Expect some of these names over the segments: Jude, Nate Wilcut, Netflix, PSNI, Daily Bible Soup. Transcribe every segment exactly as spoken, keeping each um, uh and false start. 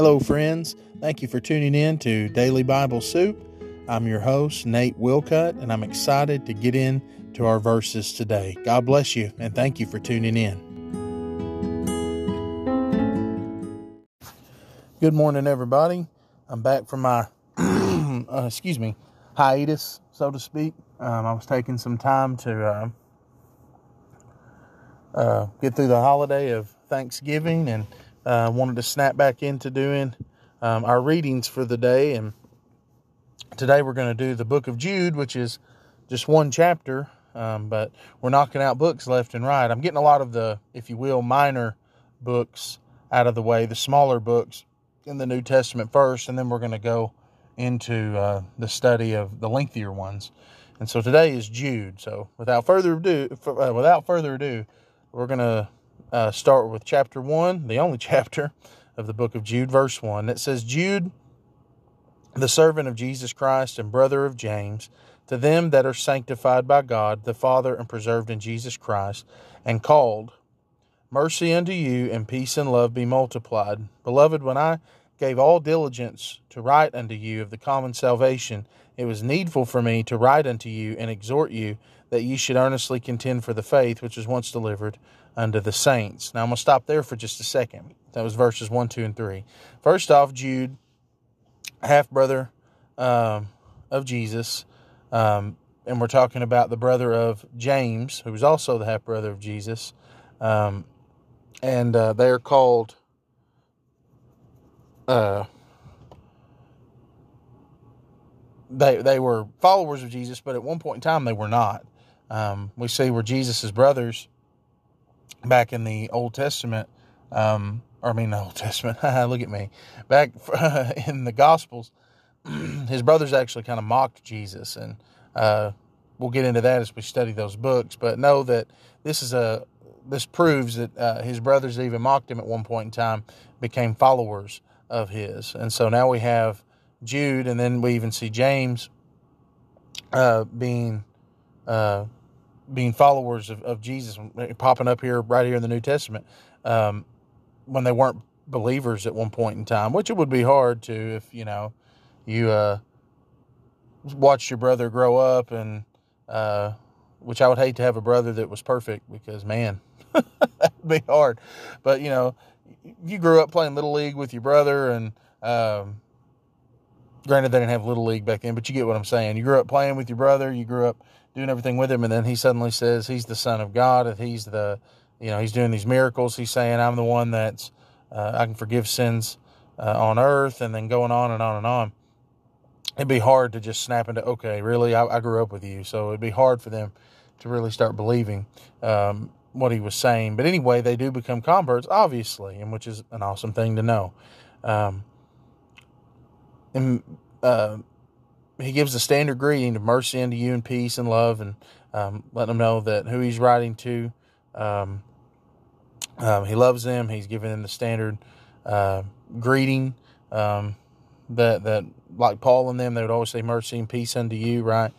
Hello, friends. Thank you for tuning in to Daily Bible Soup. I'm your host, Nate Wilcut, and I'm excited to get into our verses today. God bless you, and thank you for tuning in. Good morning, everybody. I'm back from my, uh, excuse me, hiatus, so to speak. Um, I was taking some time to uh, uh, get through the holiday of Thanksgiving, and I uh, wanted to snap back into doing um, our readings for the day. And today we're going to do the book of Jude, which is just one chapter, um, but we're knocking out books left and right. I'm getting a lot of the, if you will, minor books out of the way, the smaller books in the New Testament first, and then we're going to go into uh, the study of the lengthier ones. And so today is Jude. So without further ado, uh, without further ado, we're going to Uh, start with chapter one, the only chapter of the book of Jude, verse one. It says, Jude, the servant of Jesus Christ and brother of James, to them that are sanctified by God, the Father, and preserved in Jesus Christ, and called, mercy unto you, and peace and love be multiplied. Beloved, when I gave all diligence to write unto you of the common salvation, it was needful for me to write unto you and exhort you that ye should earnestly contend for the faith which was once delivered unto the saints. Now I'm going to stop there for just a second. That was verses one, two, and three. First off, Jude, half-brother um, of Jesus, um, and we're talking about the brother of James, who was also the half-brother of Jesus, um, and uh, they are called uh, they they were followers of Jesus, but at one point in time they were not. Um, we see where Jesus' brothers back in the Old Testament, um, or I mean the Old Testament, look at me, back in the Gospels, his brothers actually kind of mocked Jesus, and uh, we'll get into that as we study those books, but know that this is a, this proves that uh, his brothers that even mocked him at one point in time became followers of his, and so now we have Jude, and then we even see James uh, being uh, being followers of, of Jesus, popping up here, right here in the New Testament, um, when they weren't believers at one point in time, which it would be hard to if, you know, you uh, watched your brother grow up, and uh, which I would hate to have a brother that was perfect, because, man, that would be hard. But, you know, you grew up playing Little League with your brother, and um, granted, they didn't have Little League back then, but you get what I'm saying. You grew up playing with your brother, you grew up doing everything with him, and then he suddenly says he's the Son of God, and he's the, you know, he's doing these miracles. He's saying, I'm the one that's, uh, I can forgive sins uh, on earth, and then going on and on and on. It'd be hard to just snap into, okay, really, I, I grew up with you. So it'd be hard for them to really start believing um, what he was saying. But anyway, they do become converts, obviously, and which is an awesome thing to know. Um, and, uh, He gives the standard greeting of mercy unto you and peace and love, and um, letting them know that who he's writing to, um, um, he loves them. He's giving them the standard uh, greeting um, that, that like Paul and them, they would always say mercy and peace unto you, right?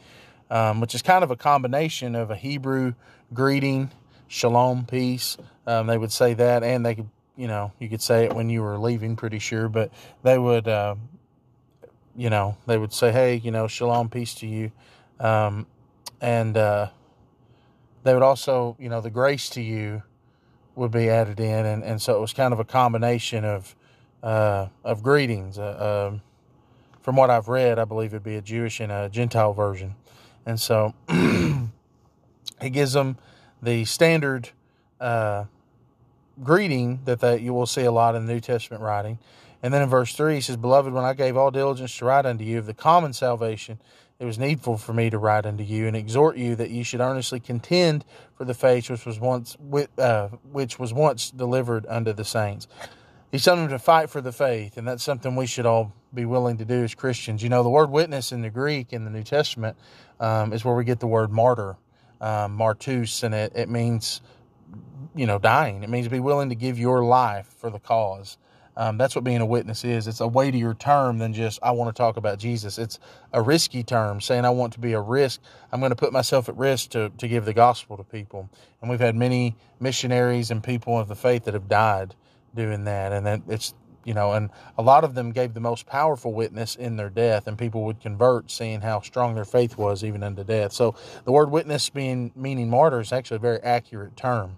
Um, which is kind of a combination of a Hebrew greeting, shalom, peace. Um, they would say that, and they could, you know, you could say it when you were leaving, pretty sure, but they would... Uh, you know, they would say, hey, you know, shalom, peace to you. Um, and uh, they would also, you know, the grace to you would be added in. And, and so it was kind of a combination of uh, of greetings. Uh, um, from what I've read, I believe it'd be a Jewish and a Gentile version. And so he gives them the standard uh, greeting that they, you will see a lot in the New Testament writing. And then in verse three, he says, Beloved, when I gave all diligence to write unto you of the common salvation, it was needful for me to write unto you and exhort you that you should earnestly contend for the faith which was once uh, which was once delivered unto the saints. He's telling them to fight for the faith, and that's something we should all be willing to do as Christians. You know, the word witness in the Greek in the New Testament um, is where we get the word martyr, um, martus, and it, it means, you know, dying. It means be willing to give your life for the cause. Um, that's what being a witness is. It's a weightier term than just, I want to talk about Jesus. It's a risky term, saying I want to be a risk. I'm going to put myself at risk to, to give the gospel to people. And we've had many missionaries and people of the faith that have died doing that. And that it's you know, and a lot of them gave the most powerful witness in their death, and people would convert seeing how strong their faith was even unto death. So the word witness being meaning martyr is actually a very accurate term.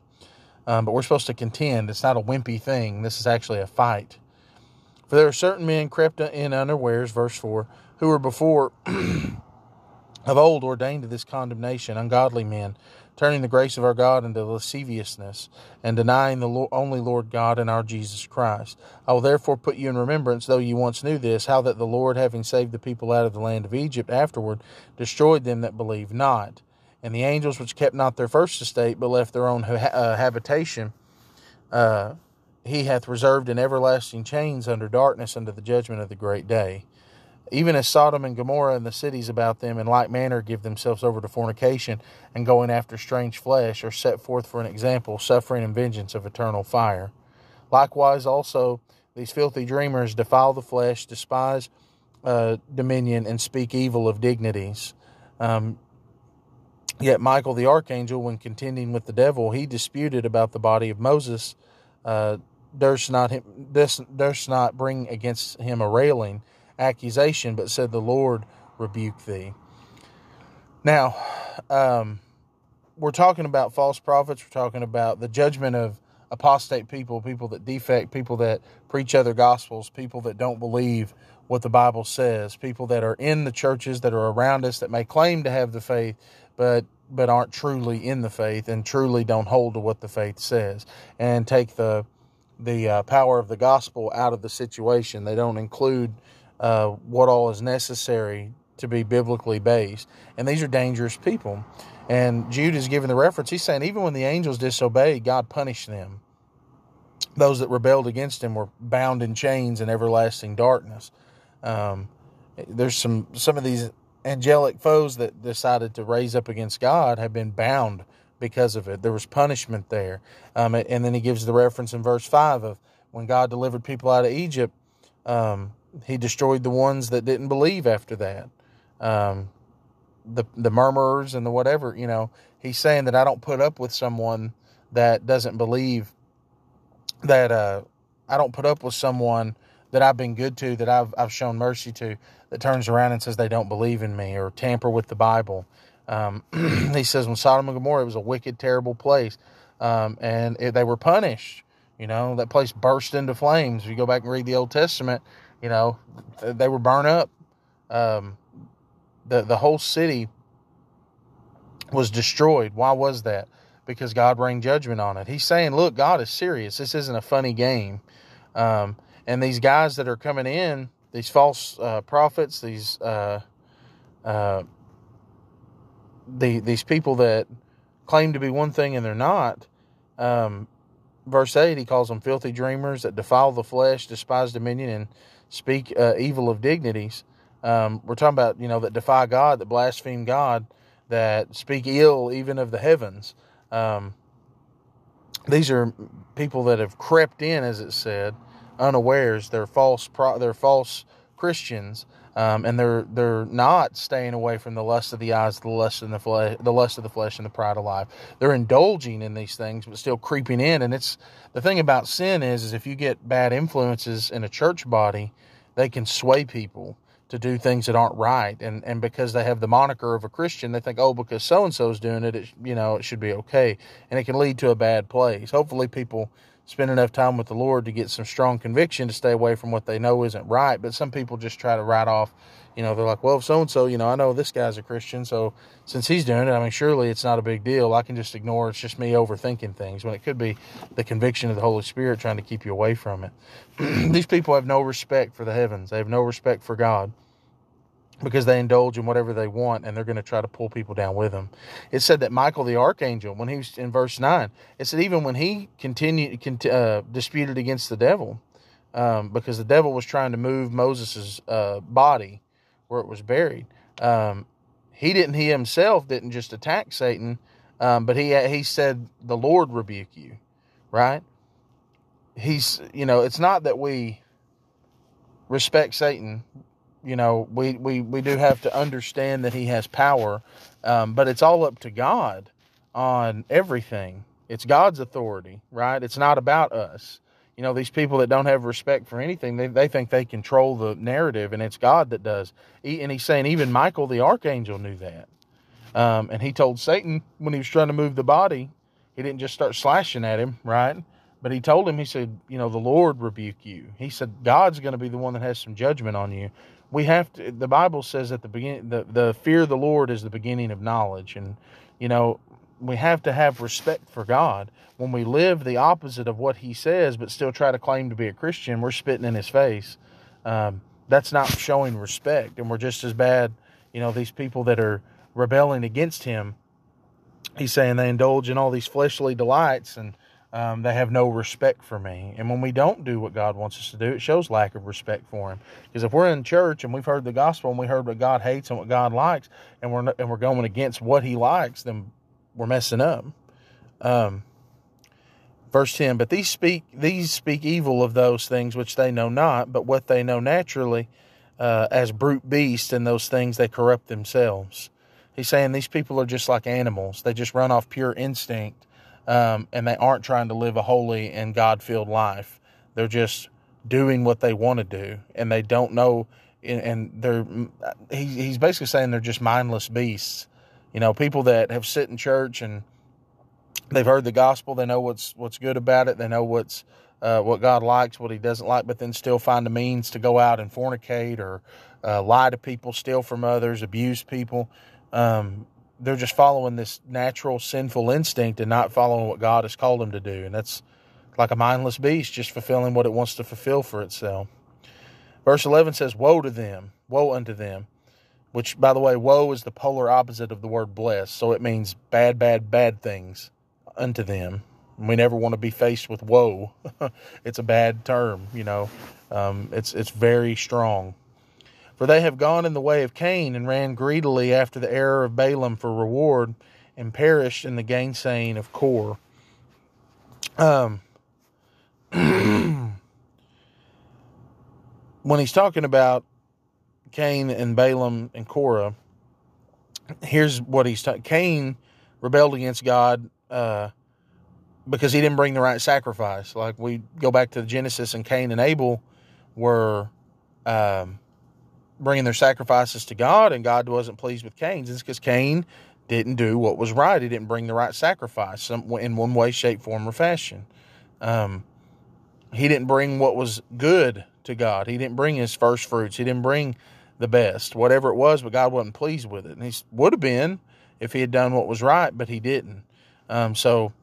Um, but we're supposed to contend. It's not a wimpy thing. This is actually a fight. For there are certain men crept in unawares, verse four, who were before of old ordained to this condemnation, ungodly men, turning the grace of our God into lasciviousness, and denying the only Lord God and our Jesus Christ. I will therefore put you in remembrance, though you once knew this, how that the Lord, having saved the people out of the land of Egypt, afterward destroyed them that believed not. And the angels which kept not their first estate, but left their own ha- uh, habitation, uh, he hath reserved in everlasting chains under darkness unto the judgment of the great day. Even as Sodom and Gomorrah and the cities about them in like manner give themselves over to fornication and going after strange flesh, are set forth for an example, suffering and vengeance of eternal fire. Likewise also these filthy dreamers defile the flesh, despise uh, dominion, and speak evil of dignities. Um, yet Michael the archangel, when contending with the devil, he disputed about the body of Moses, uh, durst not him, durst not bring against him a railing, accusation, but said, the Lord rebuke thee. Now, um, we're talking about false prophets. We're talking about the judgment of apostate people, people that defect, people that preach other gospels, people that don't believe what the Bible says, people that are in the churches that are around us that may claim to have the faith, but but aren't truly in the faith and truly don't hold to what the faith says, and take the the uh, power of the gospel out of the situation. They don't include Uh, what all is necessary to be biblically based. And these are dangerous people. And Jude is giving the reference. He's saying even when the angels disobeyed, God punished them. Those that rebelled against him were bound in chains in everlasting darkness. Um, there's some, some of these angelic foes that decided to raise up against God have been bound because of it. There was punishment there. Um, and then he gives the reference in verse five of when God delivered people out of Egypt, um, he destroyed the ones that didn't believe after that. Um, the the murmurers and the whatever, you know, he's saying that I don't put up with someone that doesn't believe, that uh, I don't put up with someone that I've been good to, that I've, I've shown mercy to, that turns around and says they don't believe in me or tamper with the Bible. Um, he says when Sodom and Gomorrah, it was a wicked, terrible place, um, and it, they were punished. You know, that place burst into flames. If you go back and read the Old Testament, you know, they were burned up. Um, the, the whole city was destroyed. Why was that? Because God rained judgment on it. He's saying, look, God is serious. This isn't a funny game. Um, and these guys that are coming in, these false uh, prophets, these uh, uh, the, these people that claim to be one thing and they're not, um, verse eight, he calls them filthy dreamers that defile the flesh, despise dominion, and speak uh, evil of dignities. Um, we're talking about, you know, that defy God, that blaspheme God, that speak ill even of the heavens. Um, these are people that have crept in, as it said, unawares. They're false. Pro- they're false Christians, um, and they're they're not staying away from the lust of the eyes, the lust in the flesh, the lust of the flesh, and the pride of life. They're indulging in these things, but still creeping in. And it's the thing about sin is, is if you get bad influences in a church body, they can sway people to do things that aren't right. And and because they have the moniker of a Christian, they think, oh, because so and so's doing it, it, you know, it should be okay. And it can lead to a bad place. Hopefully, people spend enough time with the Lord to get some strong conviction to stay away from what they know isn't right. But some people just try to write off, you know, they're like, well, so-and-so, you know, I know this guy's a Christian, so since he's doing it, I mean, surely it's not a big deal. I can just ignore it. It's just me overthinking things, when it could be the conviction of the Holy Spirit trying to keep you away from it. These people have no respect for the heavens. They have no respect for God, because they indulge in whatever they want, and they're going to try to pull people down with them. It said that Michael the archangel, when he was in verse nine, it said even when he continued cont- uh, disputed against the devil, um, because the devil was trying to move Moses' uh, body where it was buried. Um, he didn't. He himself didn't just attack Satan, um, but he he said, "The Lord rebuke you." Right? He's you know, it's not that we respect Satan. You know, we, we, we do have to understand that he has power, um, but it's all up to God on everything. It's God's authority, right? It's not about us. you know, these people that don't have respect for anything, they, they think they control the narrative, and it's God that does. He, and he's saying even Michael the archangel knew that. Um, and he told Satan when he was trying to move the body, he didn't just start slashing at him, right? But he told him, he said, you know, the Lord rebuke you. He said, God's going to be the one that has some judgment on you. We have to, the Bible says at the beginning, the, the fear of the Lord is the beginning of knowledge. And, you know, we have to have respect for God. When we live the opposite of what he says, but still try to claim to be a Christian, we're spitting in his face. Um, that's not showing respect. And we're just as bad, you know, these people that are rebelling against him. He's saying they indulge in all these fleshly delights, and Um, they have no respect for me. And when we don't do what God wants us to do, it shows lack of respect for him. Because if we're in church and we've heard the gospel and we heard what God hates and what God likes, and we're not, and we're going against what he likes, then we're messing up. Um, verse ten, but these speak these speak evil of those things which they know not, but what they know naturally uh, as brute beasts, and those things they corrupt themselves. He's saying these people are just like animals. They just run off pure instinct. Um, and they aren't trying to live a holy and God-filled life. They're just doing what they want to do, and they don't know. And, and they're he, he's basically saying they're just mindless beasts. You know, people that have sit in church and they've heard the gospel, they know what's what's good about it, they know what's uh, what God likes, what he doesn't like, but then still find the means to go out and fornicate or uh, lie to people, steal from others, abuse people. Um, They're just following this natural sinful instinct and not following what God has called them to do. And that's like a mindless beast, just fulfilling what it wants to fulfill for itself. Verse eleven says, woe to them, woe unto them, which, by the way, woe is the polar opposite of the word blessed. So it means bad, bad, bad things unto them. We never want to be faced with woe. It's a bad term, you know. Um, it's it's very strong. For they have gone in the way of Cain and ran greedily after the error of Balaam for reward, and perished in the gainsaying of Kor. Um, when he's talking about Cain and Balaam and Korah, here's what he's talking. Cain rebelled against God uh, because he didn't bring the right sacrifice. Like, we go back to Genesis, and Cain and Abel were... Um, bringing their sacrifices to God, and God wasn't pleased with Cain's. It's because Cain didn't do what was right. He didn't bring the right sacrifice in one way, shape, form, or fashion. Um, he didn't bring what was good to God. He didn't bring his first fruits. He didn't bring the best, whatever it was, but God wasn't pleased with it. And he would have been if he had done what was right, but he didn't. Um, so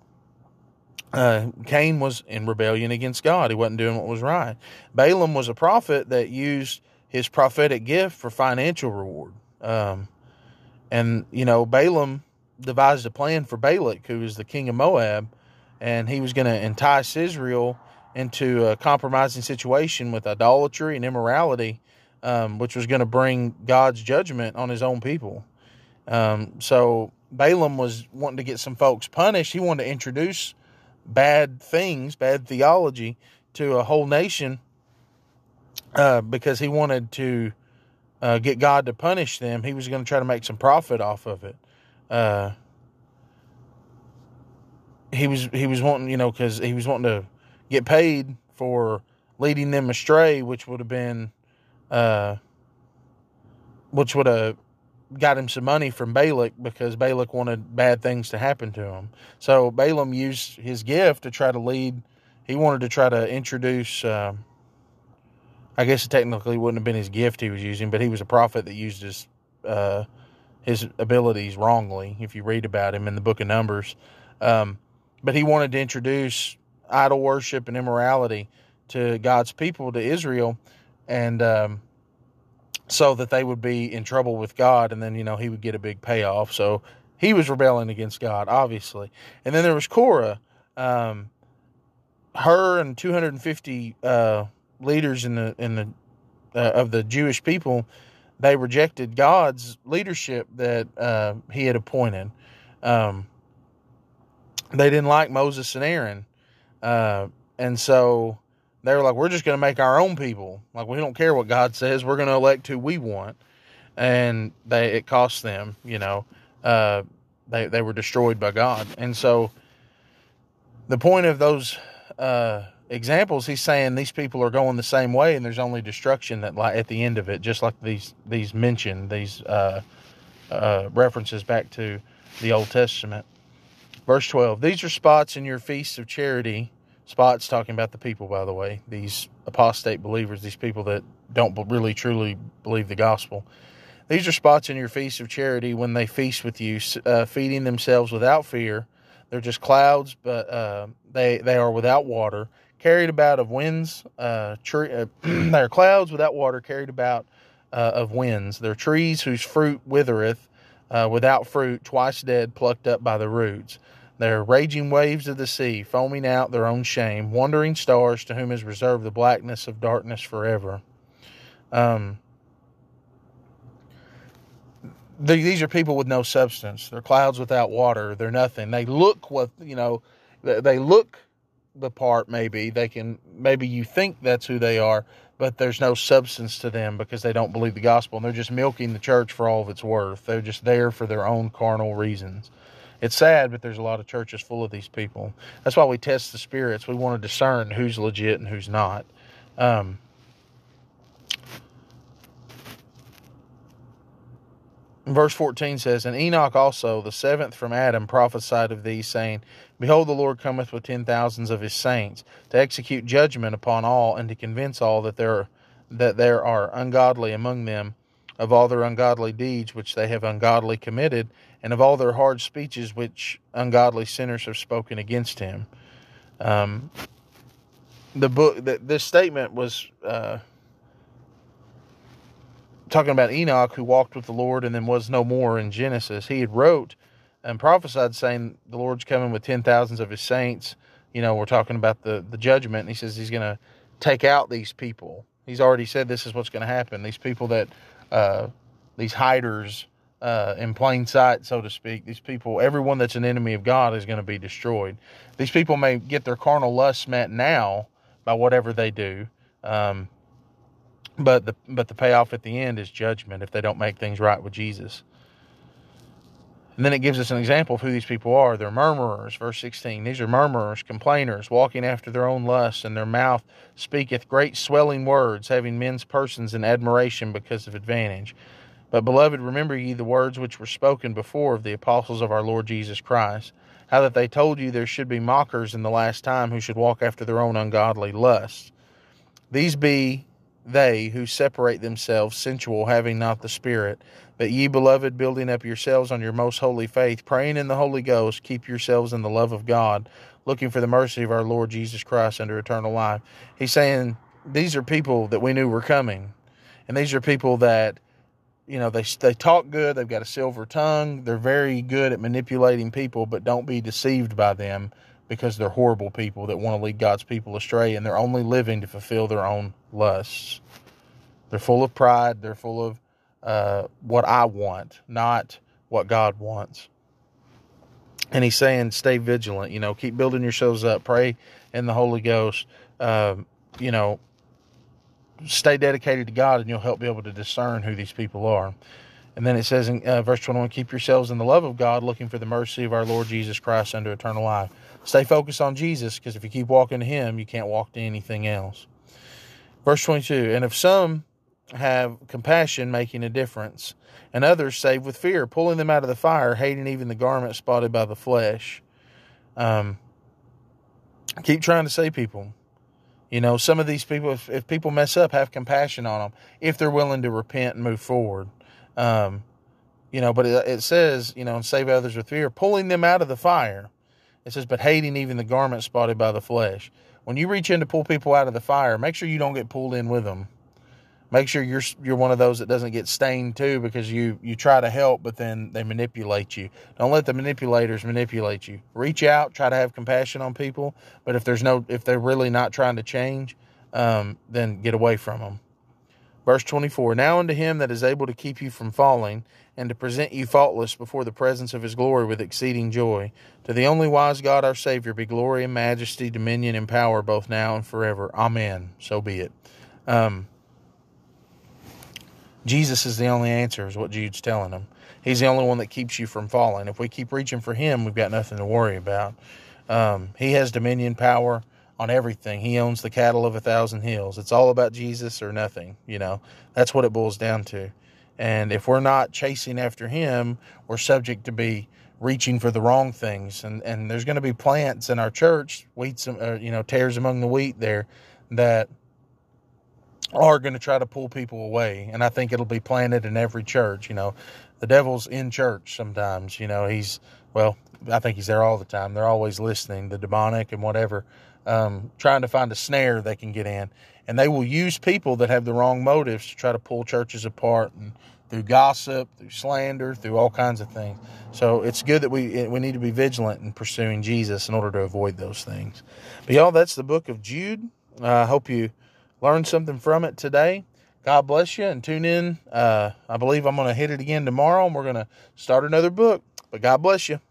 uh, Cain was in rebellion against God. He wasn't doing what was right. Balaam was a prophet that used his prophetic gift for financial reward. Um, and, you know, Balaam devised a plan for Balak, who is the king of Moab, and he was going to entice Israel into a compromising situation with idolatry and immorality, um, which was going to bring God's judgment on his own people. Um, so Balaam was wanting to get some folks punished. He wanted to introduce bad things, bad theology, to a whole nation, Uh, because he wanted to uh, get God to punish them. He was going to try to make some profit off of it. Uh, he was he was wanting, you know, because he was wanting to get paid for leading them astray, which would have been, uh, which would have got him some money from Balak, because Balak wanted bad things to happen to him. So Balaam used his gift to try to lead. He wanted to try to introduce. Uh, I guess it technically wouldn't have been his gift he was using, but he was a prophet that used his uh, his abilities wrongly, if you read about him in the book of Numbers. Um, but he wanted to introduce idol worship and immorality to God's people, to Israel, and um, so that they would be in trouble with God, and then, you know, he would get a big payoff. So he was rebelling against God, obviously. And then there was Korah. Um, her and two hundred fifty... Uh, leaders in the in the uh, of the Jewish people, they rejected God's leadership that uh, he had appointed. Um, they didn't like Moses and Aaron, uh, and so they were like, "We're just going to make our own people. Like, we don't care what God says. We're going to elect who we want." And they it cost them. You know, uh, they they were destroyed by God. And so the point of those. Uh, examples, he's saying these people are going the same way, and there's only destruction that at the end of it, just like these these mentioned, these uh, uh, references back to the Old Testament. Verse twelve, these are spots in your feasts of charity. Spots talking about the people, by the way, these apostate believers, these people that don't really truly believe the gospel. These are spots in your feasts of charity when they feast with you, uh, feeding themselves without fear. They're just clouds, but uh, they they are without water, carried about of winds. Uh, tree, uh, they are clouds without water, carried about uh, of winds. They're trees whose fruit withereth, uh, without fruit, twice dead, plucked up by the roots. They're raging waves of the sea, foaming out their own shame, wandering stars to whom is reserved the blackness of darkness forever. Um. These are people with no substance. They're clouds without water. They're nothing. They look what, you know, they look the part maybe. They can, maybe you think that's who they are, but there's no substance to them because they don't believe the gospel. And they're just milking the church for all of its worth. They're just there for their own carnal reasons. It's sad, but there's a lot of churches full of these people. That's why we test the spirits. We want to discern who's legit and who's not. Um, Verse fourteen says, and Enoch also, the seventh from Adam, prophesied of these, saying, behold, the Lord cometh with ten thousands of his saints, to execute judgment upon all, and to convince all that there are, that there are ungodly among them, of all their ungodly deeds which they have ungodly committed, and of all their hard speeches which ungodly sinners have spoken against him. Um, the book, the, this statement was... Uh, talking about Enoch, who walked with the Lord and then was no more in Genesis. He had wrote and prophesied saying the Lord's coming with ten thousands of his saints. You know, we're talking about the, the judgment. And he says he's going to take out these people. He's already said this is what's going to happen. These people that, uh, these hiders uh, in plain sight, so to speak, these people, everyone that's an enemy of God is going to be destroyed. These people may get their carnal lusts met now by whatever they do. Um, But the but the payoff at the end is judgment if they don't make things right with Jesus. And then it gives us an example of who these people are. They're murmurers, verse sixteen. These are murmurers, complainers, walking after their own lusts, and their mouth speaketh great swelling words, having men's persons in admiration because of advantage. But, beloved, remember ye the words which were spoken before of the apostles of our Lord Jesus Christ, how that they told you there should be mockers in the last time who should walk after their own ungodly lusts. These be... they who separate themselves sensual, having not the Spirit. But ye, beloved, building up yourselves on your most holy faith, praying in the Holy Ghost, keep yourselves in the love of God, looking for the mercy of our Lord Jesus Christ unto eternal life. He's saying these are people that we knew were coming. And these are people that, you know, they they talk good, they've got a silver tongue, they're very good at manipulating people, but don't be deceived by them, because they're horrible people that want to lead God's people astray, and they're only living to fulfill their own lusts. They're full of pride. They're full of uh, what I want, not what God wants. And he's saying, stay vigilant, you know, keep building yourselves up, pray in the Holy Ghost, uh, you know, stay dedicated to God, and you'll help be able to discern who these people are. And then it says in uh, verse twenty-one, keep yourselves in the love of God, looking for the mercy of our Lord Jesus Christ unto eternal life. Stay focused on Jesus, because if you keep walking to him, you can't walk to anything else. Verse twenty-two, and if some have compassion, making a difference, and others save with fear, pulling them out of the fire, hating even the garment spotted by the flesh. Um, keep trying to save people. You know, some of these people, if, if people mess up, have compassion on them, if they're willing to repent and move forward. Um, you know, but it, it says, you know, and save others with fear, pulling them out of the fire. It says, but hating even the garment spotted by the flesh. When you reach in to pull people out of the fire, make sure you don't get pulled in with them. Make sure you're you're one of those that doesn't get stained too, because you, you try to help, but then they manipulate you. Don't let the manipulators manipulate you. Reach out, try to have compassion on people, but if there's no, if they're really not trying to change, um, then get away from them. Verse twenty-four, now unto him that is able to keep you from falling, and to present you faultless before the presence of his glory with exceeding joy, to the only wise God our Savior be glory and majesty, dominion and power, both now and forever. Amen. So be it. Um, Jesus is the only answer, is what Jude's telling him. He's the only one that keeps you from falling. If we keep reaching for him, we've got nothing to worry about. Um, he has dominion, power on everything. He owns the cattle of a thousand hills. It's all about Jesus or nothing, you know. That's what it boils down to. And if we're not chasing after him, we're subject to be reaching for the wrong things. And, and there's going to be plants in our church, weeds, or, you know, tares among the wheat there, that are going to try to pull people away. And I think it'll be planted in every church, you know. The devil's in church sometimes, you know. He's, well, I think he's there all the time. They're always listening, the demonic and whatever, um, trying to find a snare they can get in. And they will use people that have the wrong motives to try to pull churches apart, and through gossip, through slander, through all kinds of things. So it's good that we we need to be vigilant in pursuing Jesus in order to avoid those things. But y'all, that's the book of Jude. I uh, hope you learned something from it today. God bless you, and tune in. Uh, I believe I'm going to hit it again tomorrow, and we're going to start another book. But God bless you.